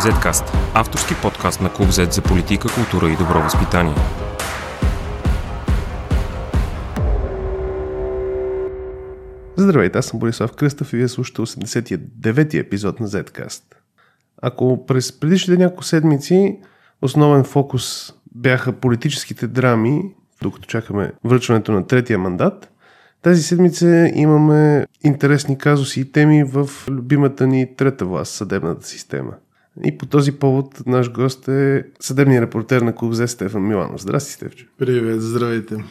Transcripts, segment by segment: Z-Cast – авторски подкаст на Клуб Z за политика, култура и добро възпитание. Здравейте, аз съм Борислав Кръстев и вие слушате 89-ти епизод на Z-Cast. Ако през предишните няколко седмици основен фокус бяха политическите драми, докато чакаме връчването на третия мандат, тази седмица имаме интересни казуси и теми в любимата ни трета власт, съдебната система. И по този повод наш гост е съдебният репортер на Клуб Z Стефан Миланов. Здрасти, Стефче. Привет, здравейте.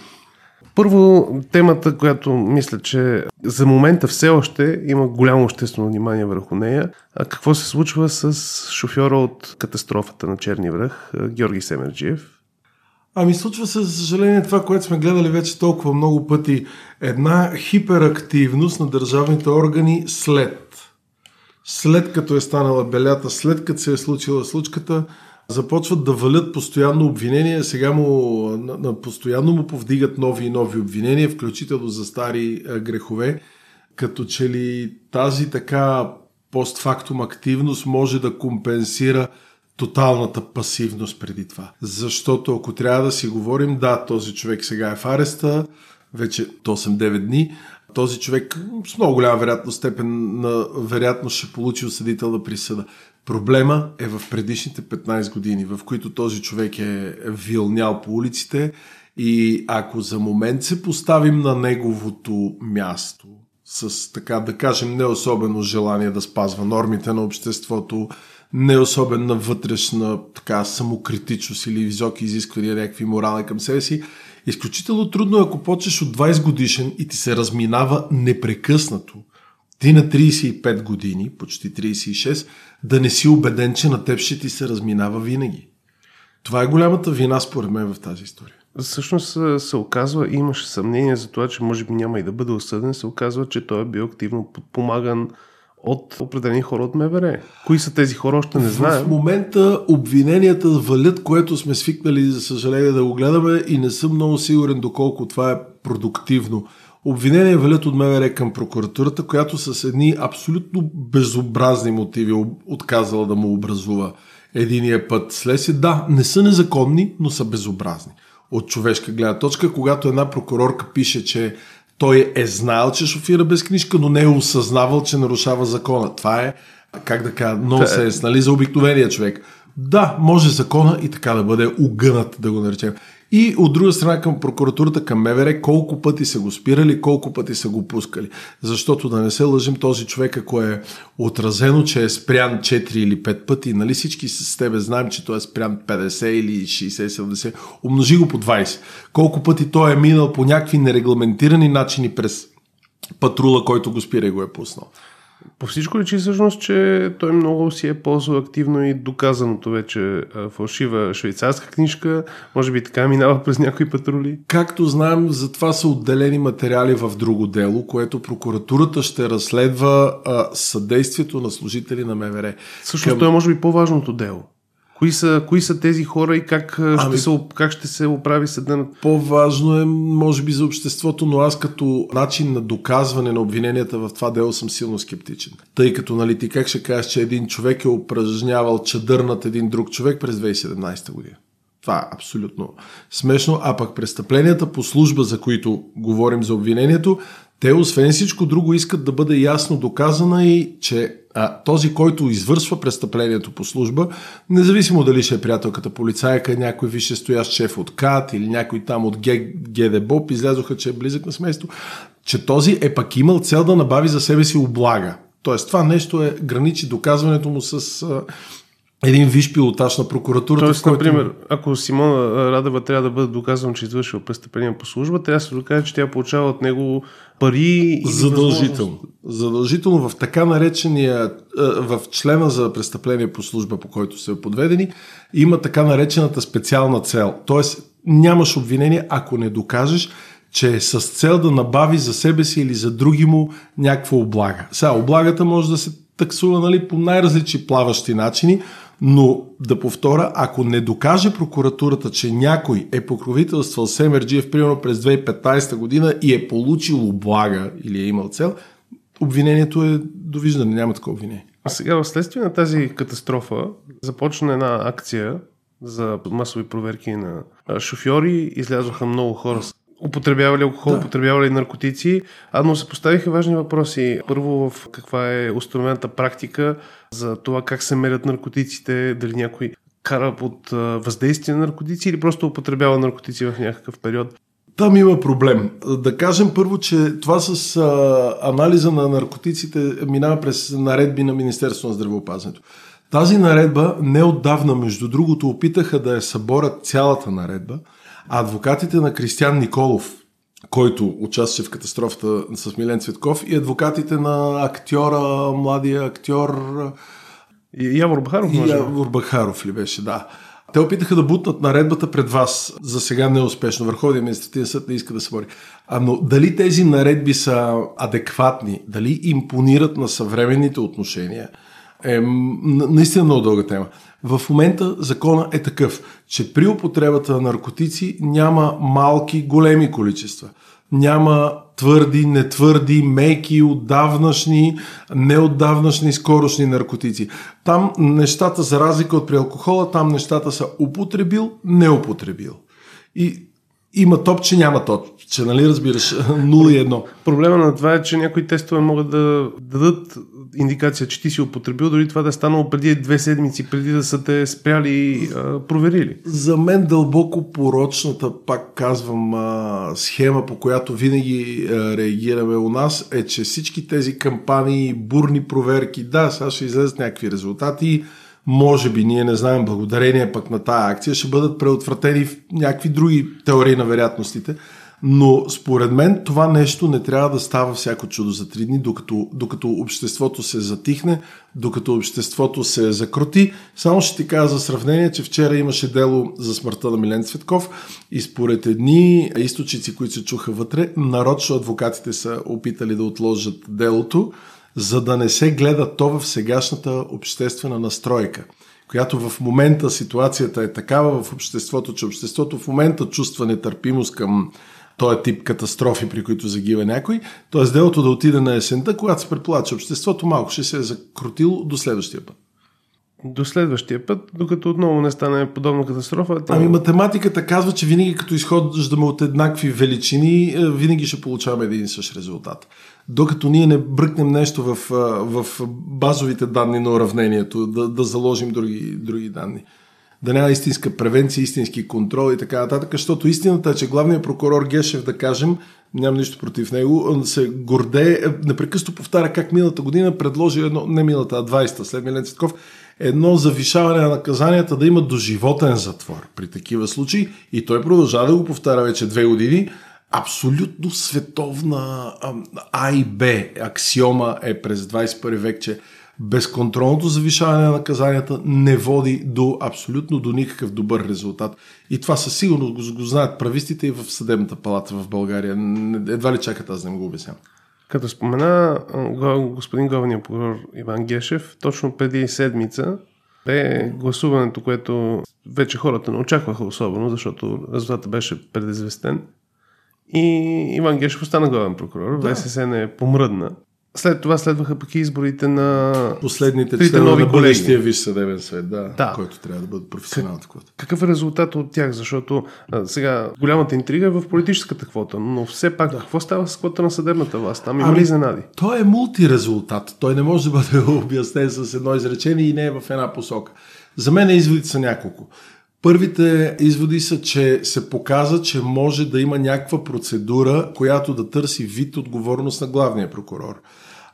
Първо, темата, която мисля, че за момента все още има голямо обществено внимание върху нея. А какво се случва с шофьора от катастрофата на Черния връх, Георги Семерджиев? Ами случва се, за съжаление, това, което сме гледали вече толкова много пъти. Една хиперактивност на държавните органи след като е станала белята, след като се е случила случката, започват да валят постоянно обвинения, сега постоянно му повдигат нови и нови обвинения, включително за стари грехове, като че ли тази така постфактум активност може да компенсира тоталната пасивност преди това. Защото ако трябва да си говорим, да, този човек сега е в ареста, вече 8-9 дни, този човек с много голяма вероятност ще получи осъдителна присъда. Проблема е в предишните 15 години, в които този човек е вилнял по улиците и ако за момент се поставим на неговото място с, така да кажем, не особено желание да спазва нормите на обществото, не особена вътрешна така самокритичност или високи изисквания, някакви морали към себе си, изключително трудно е, ако почнеш от 20 годишен и ти се разминава непрекъснато. Ти на 35 години, почти 36, да не си убеден, че на теб ще ти се разминава винаги. Това е голямата вина, според мен, в тази история. Всъщност се оказва, имаше съмнение за това, че може би няма и да бъде осъден, се оказва, че той е бил активно подпомаган от определени хора от МВР. Кои са тези хора, още не знаем. В момента обвиненията валят, което сме свикнали, за съжаление, да го гледаме и не съм много сигурен доколко това е продуктивно. Обвинения валят от МВР към прокуратурата, която с едни абсолютно безобразни мотиви отказала да му образува единия път следствие. Да, не са незаконни, но са безобразни. От човешка гледна точка, когато една прокурорка пише, че той е знаел, че шофира без книжка, но не е осъзнавал, че нарушава закона. Това е, как да кажа, нонсенс, нали, за обикновения човек. Да, може закона и така да бъде огънат, да го наречем. И от друга страна към прокуратурата, към МВР, колко пъти са го спирали, колко пъти са го пускали. Защото да не се лъжим, този човек, ако е отразено, че е спрян 4 или 5 пъти, нали всички с тебе знаем, че той е спрян 50 или 60-70, умножи го по 20. Колко пъти той е минал по някакви нерегламентирани начини през патрула, който го спира и го е пуснал. По всичко личи всъщност, че той много си е ползвал активно и доказаното вече фалшива швейцарска книжка, може би така минава през някои патрули. Както знаем, за това са отделени материали в друго дело, което прокуратурата ще разследва съдействието на служители на МВР. Всъщност това е може би по-важното дело. Кои са тези хора и как ще се оправи съдът? По-важно е, може би, за обществото, но аз като начин на доказване на обвиненията в това дело съм силно скептичен. Тъй като, нали, ти как ще кажеш, че един човек е упражнявал чадър над един друг човек през 2017 година? Това е абсолютно смешно. А пък престъпленията по служба, за които говорим за обвинението, те, освен всичко друго, искат да бъде ясно доказана и че този, който извършва престъплението по служба, независимо дали ще е приятелката полицайка, някой висшестоящ шеф от КАТ или някой там от ГДБОП, излязоха, че е близък на семейство, че този е пък имал цел да набави за себе си облага. Тоест това нещо е граничи доказването му с един висш пилотаж на прокуратурата. Тоест, който... например, ако Симона Радева трябва да бъде доказано, че извършила престъпление по служба, трябва да се докаже, че тя получава от него пари. Задължително. Задължително в така наречения, в члена за престъпление по служба, по който са подведени, има така наречената специална цел. Тоест, нямаш обвинение, ако не докажеш, че е с цел да набави за себе си или за други му някаква облага. Сега, облагата може да се таксува, нали, по най-различни плаващи начини, но да повторя, ако не докаже прокуратурата, че някой е покровителствал Семерджиев примерно през 2015 година и е получил облага или е имал цел, обвинението е довиждане, няма такова обвинение. А сега, вследствие на тази катастрофа, започна една акция за масови проверки на шофьори. Излязоха много хора, употребявали алкохол, да, употребявали наркотици, но се поставиха важни въпроси. Първо, в каква е установената практика за това как се мерят наркотиците, дали някой кара под въздействие на наркотици или просто употребява наркотици в някакъв период. Там има проблем. Да кажем първо, че това с анализа на наркотиците минава през наредби на Министерството на здравеопазването. Тази наредба неотдавна, между другото, опитаха да я съборят цялата наредба. Адвокатите на Кристиан Николов, който участваше в катастрофата с Милен Цветков, и адвокатите на актьора, младия актьор... Явор Бахаров, може би. Явор Бахаров ли беше, да. Те опитаха да бутнат наредбата пред вас. За сега неуспешно. Върховния административен съд не иска да се бори. Но дали тези наредби са адекватни, дали импонират на съвременните отношения, е наистина много дълга тема. В момента закона е такъв, че при употребата на наркотици няма малки, големи количества. Няма твърди, нетвърди, меки, отдавнашни, неотдавнашни, скорошни наркотици. Там нещата, за разлика от при алкохола, там нещата са употребил, не употребил. И има топче, няма топче, нали разбираш? 0-1. Проблема на това е, че някои тестове могат да дадат индикация, че ти си употребил, дори това да е станало преди 2 седмици, преди да са те спряли и проверили. За мен дълбоко порочната, пак казвам, схема, по която винаги реагираме у нас, е, че всички тези кампании, бурни проверки, да, сега ще излезат някакви резултати, може би, ние не знаем, благодарение пък на тая акция, ще бъдат предотвратени в някакви други теории на вероятностите. Но според мен това нещо не трябва да става всяко чудо за 3 дни, докато обществото се затихне, докато обществото се закрути. Само ще ти кажа за сравнение, че вчера имаше дело за смъртта на Милен Цветков и според едни източници, които се чуха вътре, нарочно адвокатите са опитали да отложат делото, за да не се гледа то в сегашната обществена настройка, която в момента ситуацията е такава в обществото, че обществото в момента чувства нетърпимост към този тип катастрофи, при които загива някой. Т.е. делото да отиде на есента, когато се предполага, че обществото малко ще се е закрутило до следващия път. До следващия път, докато отново не стане подобна катастрофа. Ами математиката казва, че винаги като изхождаме от еднакви величини, винаги ще получаваме един и същ резултат. Докато ние не бръкнем нещо в базовите данни на уравнението, да заложим други данни. Да няма истинска превенция, истински контрол и така нататък, защото истината е, че главният прокурор Гешев, да кажем, нямам нищо против него, се гордее, непрекъснато повтаря как миналата година предложи едно, не миналата, а 20-та, след Милен Цветков, едно завишаване на наказанията, да има доживотен затвор при такива случаи, и той продължава да го повтаря вече 2 години. Абсолютно световна А и Б аксиома е през 21 век, че безконтролното завишаване на наказанията не води до абсолютно до никакъв добър резултат. И това със сигурност го знаят правистите и в съдебната палата в България. Едва ли чакат аз да им го обяснявам. Като спомена господин главния прокурор Иван Гешев, точно преди седмица бе гласуването, което вече хората не очакваха особено, защото резултатът беше предизвестен. И Иван Гешев остана главен прокурор, да. ВСС не помръдна. След това следваха пък и изборите на последните нови бъдещия Висш съдебен съвет, да, който трябва да бъде професионалната квота. Какъв е резултат от тях? Защото сега голямата интрига е в политическата квота, но все пак какво става с квота на съдебната власт? Там има ли изненади? Той е мултирезултат. Той не може да бъде обяснен с едно изречение и не е в една посока. За мен изводите са няколко. Първите изводи са, че се показа, че може да има някаква процедура, която да търси вид отговорност на главния прокурор.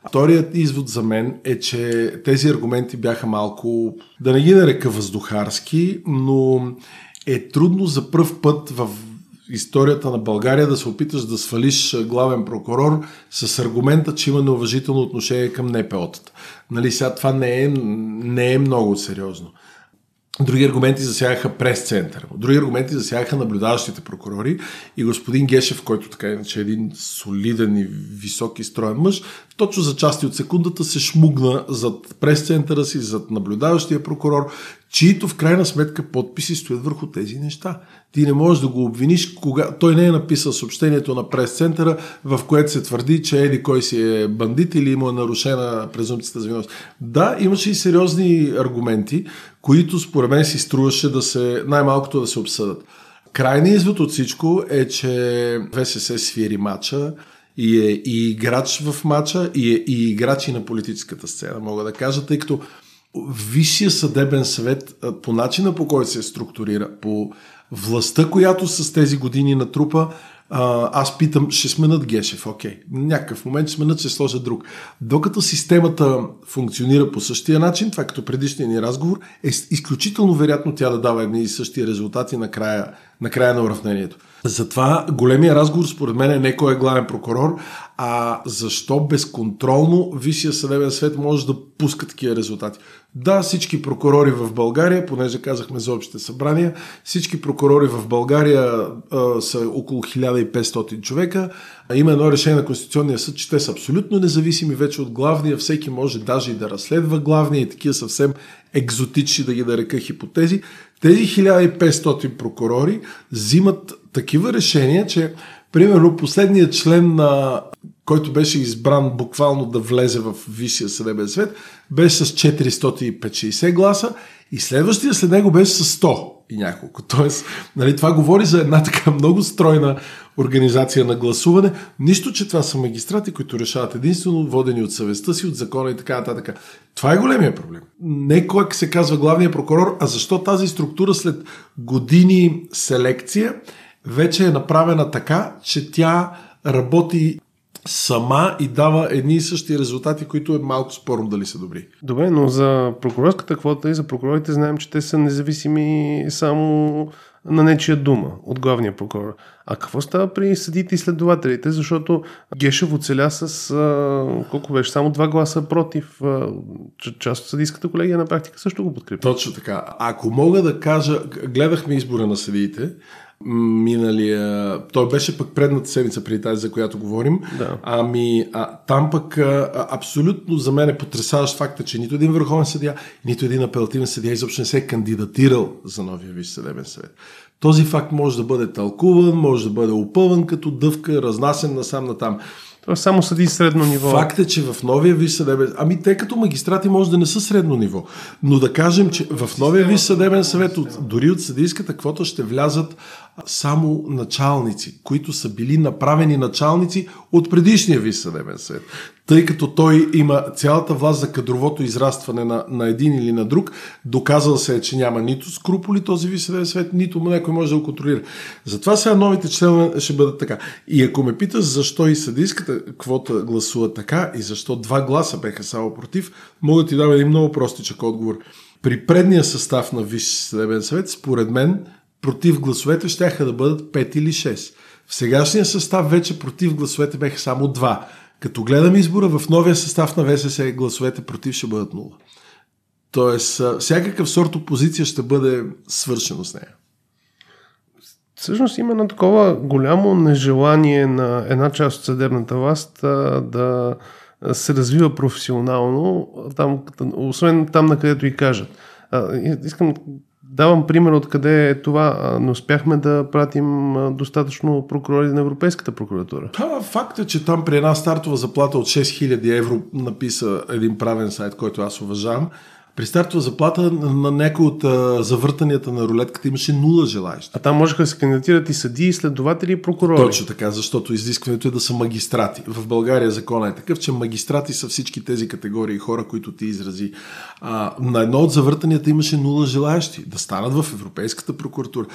Вторият извод за мен е, че тези аргументи бяха малко, да не ги нарека въздухарски, но е трудно за пръв път в историята на България да се опиташ да свалиш главен прокурор с аргумента, че има неуважително отношение към НПО-тата. Нали, сега това не е много сериозно. Други аргументи засягаха прес-центъра. Други аргументи засягаха наблюдаващите прокурори и господин Гешев, който така иначе е един солиден и високи строен мъж, точно за части от секундата се шмугна зад прес-центъра си, зад наблюдаващия прокурор, чието в крайна сметка подписи стоят върху тези неща. Ти не можеш да го обвиниш, кога... той не е написал съобщението на прес-центъра, в което се твърди, че еди кой си е бандит или му е нарушена презумпцията за виновност. Да, имаше и сериозни аргументи, които според мен си струваше да се, най-малкото да се обсъдят. Крайният извод от всичко е, че ВСС свири мача и е и играч в мача, и е и играч и на политическата сцена, мога да кажа, тъй като Висшия съдебен съвет по начина, по който се структурира, по властта, която с тези години натрупа, аз питам, ще сменят Гешев, окей. Някакъв момент ще сменят, ще сложат друг. Докато системата функционира по същия начин, това като предишния ни разговор, е изключително вероятно тя да дава едни и същи резултати на края на уравнението. Затова големия разговор според мен е не кой е главен прокурор, а защо безконтролно Висшия съдебен съвет може да пуска такива резултати. Да, всички прокурори в България, понеже казахме за общите събрания, всички прокурори в България са около 1500 човека. Има едно решение на Конституционния съд, че те са абсолютно независими вече от главния. Всеки може даже и да разследва главния и такива съвсем екзотични, да ги нарека хипотези. Тези 1500 прокурори взимат такива решения, че примерно последният член, на който беше избран буквално да влезе в Висшия съдебен съвет, беше с 450 гласа и следващия след него беше с 100 и няколко. Тоест, нали, това говори за една така много стройна организация на гласуване. Нищо, че това са магистрати, които решават единствено водени от съвестта си, от закона и така нататък. Това е големия проблем. Не кой се казва главния прокурор, а защо тази структура след години селекция вече е направена така, че тя работи сама и дава едни и същи резултати, които е малко спорно дали са добри. Добре, но за прокурорската квота и за прокурорите знаем, че те са независими само на нечия дума от главния прокурор. А какво става при съдите и следователите? Защото Гешев оцеля с колко беше? Само 2 гласа против. Част от съдийската колегия на практика също го подкрепи. Точно така. Ако мога да кажа, гледахме избора на съдиите, миналия... Той беше пък предната седмица преди тази, за която говорим. Да. Там пък абсолютно за мен е потресаващ факта, че нито един върховен съдия, нито един апелативен съдия изобщо не се е кандидатирал за новия Висш съдебен съвет. Този факт може да бъде тълкуван, може да бъде опъван като дъвка, разнасен насам натам. Това само съди средно ниво. Факт е, че в новия Висш съдебен съвет... те като магистрати може да не са средно ниво, но да кажем, че в новия Висш съдебен съвет дори от съдийската квота ще влязат само началници, които са били направени началници от предишния Висш съдебен съвет. Тъй като той има цялата власт за кадровото израстване на един или на друг, доказал се е, че няма нито скрупули този Висш съдебен съвет, нито някой може да го контролира. Затова сега новите членове ще бъдат така. И ако ме питаш защо и съдийската квота гласува така и защо 2 гласа беха само против, мога да ти дам един много простичък отговор. При предния състав на Висш съдебен съвет, според мен, против гласовете щяха да бъдат 5 или 6. В сегашния състав вече против гласовете беха само 2. Като гледам избора, в новия състав на ВСС гласовете против ще бъдат 0. Тоест, всякакъв сорт опозиция ще бъде свършено с нея. Всъщност има едно такова голямо нежелание на една част от съдебната власт да се развива професионално, освен там, на където и кажат. Давам пример откъде е това. Не успяхме да пратим достатъчно прокурори на Европейската прокуратура. Факт е, че там при една стартова заплата от 6000 евро написа един правен сайт, който аз уважавам. При стартова заплата на някои от завъртанията на рулетката имаше 0 желаещи. А там можеха да се кандидатират и съдии, следователи и прокурори. Точно така, защото изискването е да са магистрати. В България законът е такъв, че магистрати са всички тези категории хора, които ти изрази. На едно от завъртанията имаше 0 желаещи да станат в Европейската прокуратура.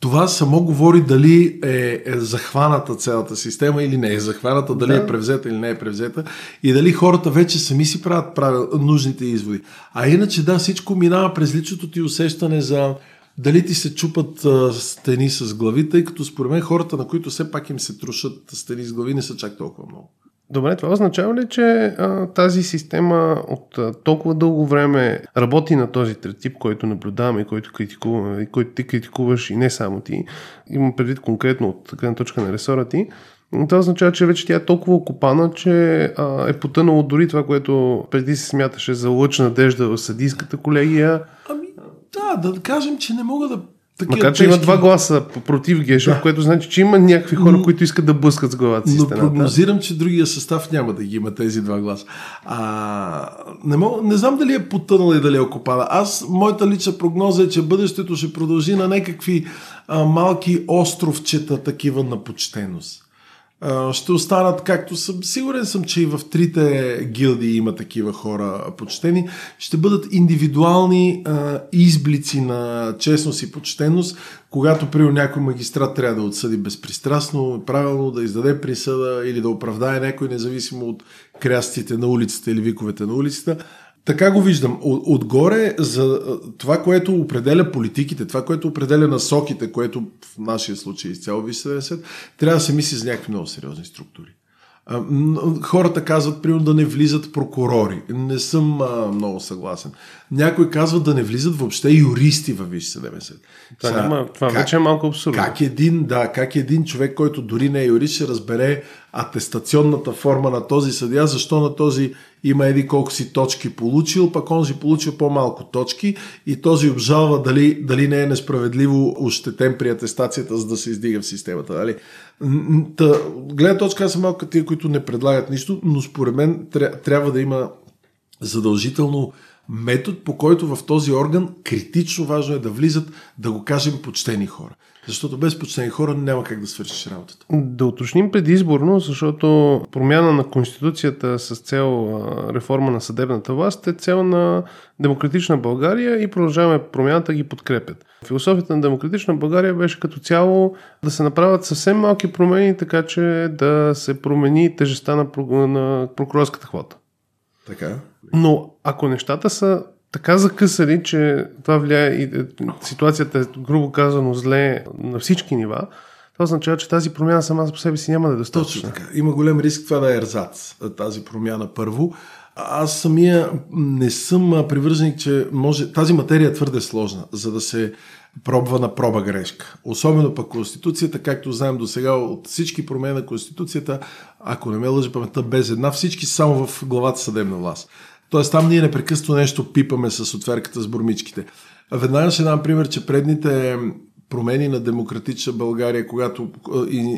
Това само говори дали е захваната цялата система или не е захваната, дали е превзета или не е превзета и дали хората вече сами си правят нужните изводи. А иначе да, всичко минава през личното ти усещане за дали ти се чупат стени с главите, тъй като според мен хората, на които все пак им се трушат стени с глави, не са чак толкова много. Добре, това означава ли, че тази система от толкова дълго време работи на този третип, който наблюдаваме, който критикуваме, който ти критикуваш и не само ти, имам предвид конкретно от гледна точка на ресора ти, това означава, че вече тя е толкова окопана, че е потънало дори това, което преди се смяташе за лъч надежда в съдийската колегия. Да, Да, да кажем, че не мога да... Макар, че има два гласа против Гешев, да, което значи, че има някакви хора, но, които искат да блъскат с главата си стената. Но прогнозирам, че другия състав няма да ги има тези два гласа. Не знам дали е потънала и дали е окопана. Моята лична прогноза е, че бъдещето ще продължи на някакви малки островчета такива на почтеност. Ще останат, както съм сигурен съм, че и в трите гилдии има такива хора почтени, ще бъдат индивидуални изблици на честност и почтеност, когато при някой магистрат трябва да отсъди безпристрастно, правилно, да издаде присъда или да оправдае някой, независимо от крястите на улицата или виковете на улицата. Така го виждам. Отгоре за това, което определя политиките, това, което определя насоките, което в нашия случай изцяло Висш съдебен съвет, трябва да се мисли за някакви много сериозни структури. Хората казват, примерно, да не влизат прокурори. Не съм много съгласен. Някой казва да не влизат въобще юристи във Висш съдебен съвет. Това вече е малко абсурдно. Как един човек, който дори не е юрист, ще разбере атестационната форма на този съдия, защо на този има еди колко си точки получил, пък он си получил по-малко точки и този обжалва дали не е несправедливо ощетен при атестацията, за да се издига в системата. Дали? Гледна точка, аз съм малко тия, които не предлагат нищо, но според мен трябва да има задължително метод, по който в този орган критично важно е да влизат, да го кажем, почтени хора. Защото без почтени хора няма как да свършиш работата. Да уточним предизборно, защото промяна на Конституцията с цел реформа на съдебната власт е цел на Демократична България и Продължаваме промяната ги подкрепят. Философията на Демократична България беше като цяло да се направят съвсем малки промени, така че да се промени тежестта на прокурорската хвата. Така. Но ако нещата са така закъсали, че това влияе и ситуацията е, грубо казано, зле на всички нива, това означава, че тази промяна сама по себе си няма да е достатъчна. Точно така. Има голям риск това да е ерзац, тази промяна първо. Аз самия не съм привърженик, че може... Тази материя е твърде сложна, за да се пробва на проба грешка. Особено пък Конституцията, както знаем до сега от всички промени на Конституцията, ако не ме лъжи паметта, без една, всички само в главата съдебна власт. Тоест там ние непрекъснато нещо пипаме с отверката с бормичките. Веднага ще дам пример, че предните промени на Демократична България, когато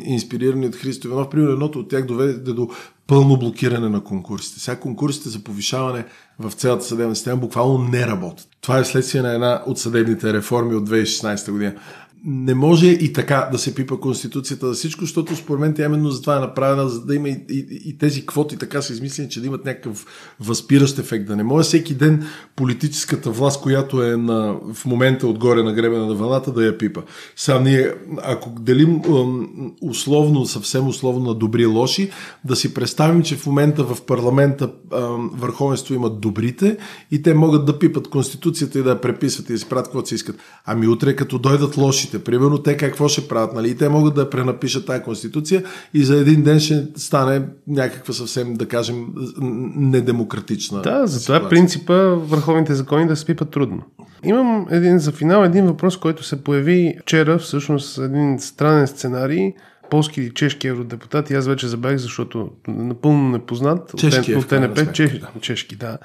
инспирирани от Христо Иванов, примерно едното от тях доведе до пълно блокиране на конкурсите. Сега конкурсите за повишаване в цялата съдебна система буквално не работят. Това е следствие на една от съдебните реформи от 2016 година. Не може и така да се пипа Конституцията за всичко, защото според мен тя именно за това е направена, за да има и тези квоти така са измислени, че да имат някакъв възпиращ ефект. Да не може всеки ден политическата власт, която е в момента отгоре на гребена на вълната, да я пипа. Сега ние, ако делим условно, съвсем условно на добри и лоши, да си представим, че в момента в парламента върховенство имат добрите и те могат да пипат Конституцията и да я преписват и да си правят каквото си искат. Ами утре, като дойдат лошите, примерно те какво ще правят, нали? И те могат да пренапишат тая конституция и за един ден ще стане някаква съвсем, да кажем, недемократична. Да, затова е принципа върховните закони да се пипат трудно. Имам за финал един въпрос, който се появи вчера, всъщност един странен сценарий. Полски или чешки евродепутат, и аз вече забравих, защото напълно непознат. Чешки от ТНП. Чешки, да.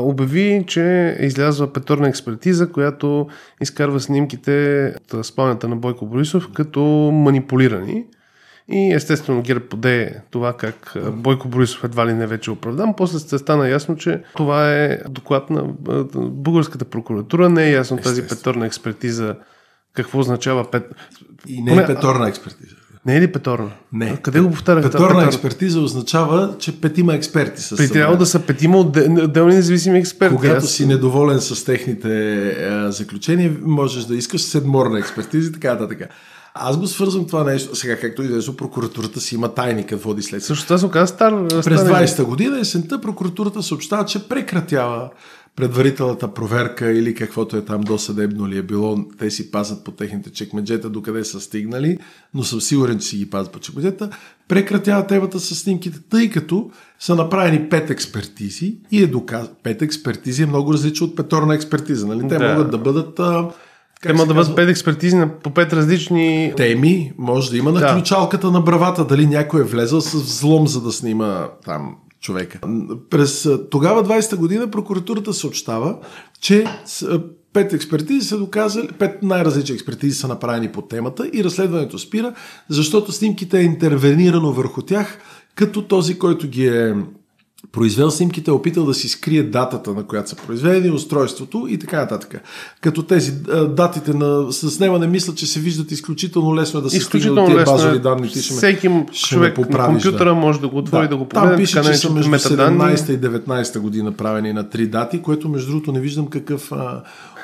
Обяви, че излязва петорна експертиза, която изкарва снимките от спалнята на Бойко Борисов като манипулирани. И естествено ГЕРБ подее това как Бойко Борисов едва ли не вече оправдан. После се стана ясно, че това е доклад на българската прокуратура. Не е ясно тази петорна експертиза какво означава. И не е петорна експертиза. Не е ли петорна? Не. Къде го повтарях? Петорна експертиза означава, че петима експерти са. Трябва да са петима отделни независими експерти. Когато си недоволен с техните заключения, можеш да искаш седморна експертиза и така нататък. Аз го свързвам това нещо. Сега, както изглежда, прокуратурата си има тайни, като води след. Също това се оказа през 20-та година есента прокуратурата съобщава, че прекратява предварителната проверка или каквото е там досъдебно ли е било, те си пазят по техните чекмеджета, докъде са стигнали, но съм сигурен, че си ги пазят по чекмеджета, прекратява темата с снимките, тъй като са направени 5 експертизи и е доказано. 5 експертизи е много различно от петорна експертиза, нали? Те могат да бъдат... Те могат да бъдат 5 експертизи по 5 различни... Теми, може да има на ключалката на бравата, дали някой е влезъл с взлом, за да снима там... човека. През тогава 20-та година прокуратурата съобщава, че Пет експертизи са доказали, 5 най-различни експертизи са направени по темата и разследването спира, защото снимките е интервенирано върху тях, като този, който ги е произвел снимките, е опитал да си скрие датата, на която са произведени, устройството и така нататък. Като тези датите на снемане, мисля, че се виждат изключително лесно да се стигне до тези базови данни. Всеки човек на компютъра може да го отвори, да го погледне. Там пише, че са между 17 и 19 година правени на 3 дати, което между другото не виждам какъв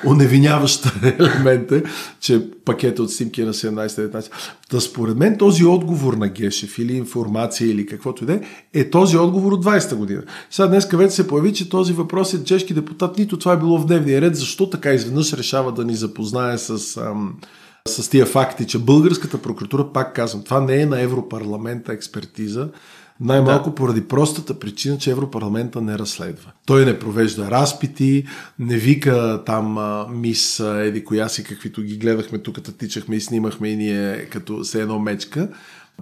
оневиняващ елемент е, че пакета от снимки е на 17-19. Да, според мен този отговор на Гешев или информация или каквото и да е този отговор от 20-та година. Сега днеска вече се появи, че този въпрос е чешки депутат, нито това е било в дневния ред, защо така изведнъж решава да ни запознае с тия факти, че българската прокуратура, пак казвам, това не е на Европарламента експертиза, най-малко поради простата причина, че Европарламента не разследва. Той не провежда разпити, не вика там мис еди коя си, каквито ги гледахме тук, тичахме и снимахме и ние като се едно мечка.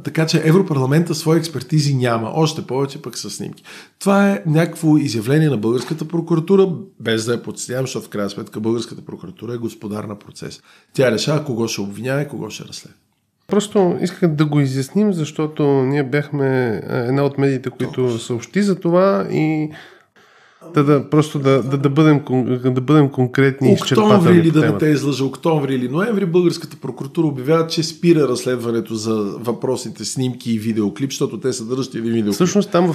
Така че Европарламента свои експертизи няма, още повече пък със снимки. Това е някакво изявление на българската прокуратура, без да я подсъдявам, защото в крайна сметка българската прокуратура е господар на процес. Тя решава кого ще обвинява и кого ще разследва. Просто исках да го изясним, защото ние бяхме една от медиите, които съобщи за това и да бъдем конкретни и изчерпателни. Октомври или да не те излъжа, октомври или ноември, българската прокуратура обявява, че спира разследването за въпросните снимки и видеоклип, защото те съдържат един видеоклип. Всъщност там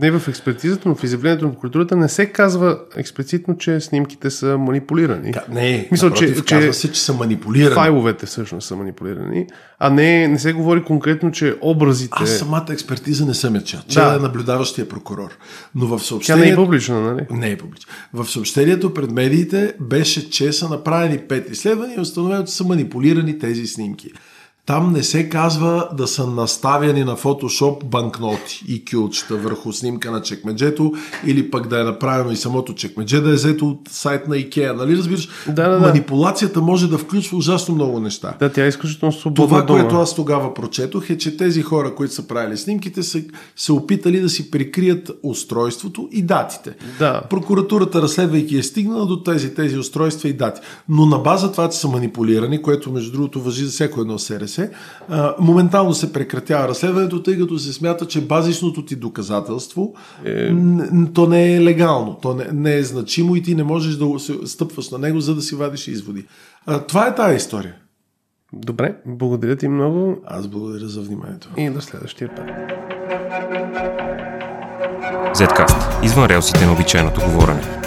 не в експертизата, но в изявлението на прокуратурата не се казва експлицитно, че снимките са манипулирани. Казва се, че са манипулирани. Файловете всъщност са манипулирани, а не се говори конкретно, че образите... Аз самата експертиза не съм я чел. Е наблюдаващия прокурор. Но в съобщението... Тя не е публична, нали? Не е публична. В съобщението пред медиите беше, че са направени 5 изследвания и установено, че са манипулирани тези снимки. Там не се казва да са наставяни на фотошоп банкноти и кюлчета върху снимка на чекмеджето или пък да е направено и самото чекмедже да е взето от сайт на Икеа. Нали разбираш? Да. Манипулацията може да включва ужасно много неща. Да, тя е изключително свободна дума. Това, което аз тогава прочетох, е, че тези хора, които са правили снимките, са се опитали да си прикрият устройството и датите. Да. Прокуратурата, разследвайки, е стигнала до тези устройства и дати. Но на база това, че са манипулирани, което между другото важи за всяко едно СРС, моментално се прекратява разследването, тъй като се смята, че базисното ти доказателство то не е легално, то не е значимо и ти не можеш да стъпваш на него, за да си вадиш изводи. Това е тая история. Добре, благодаря ти много. Аз благодаря за вниманието. И до следващия път. Z-Cast. Извън релсите на обичайното говорене.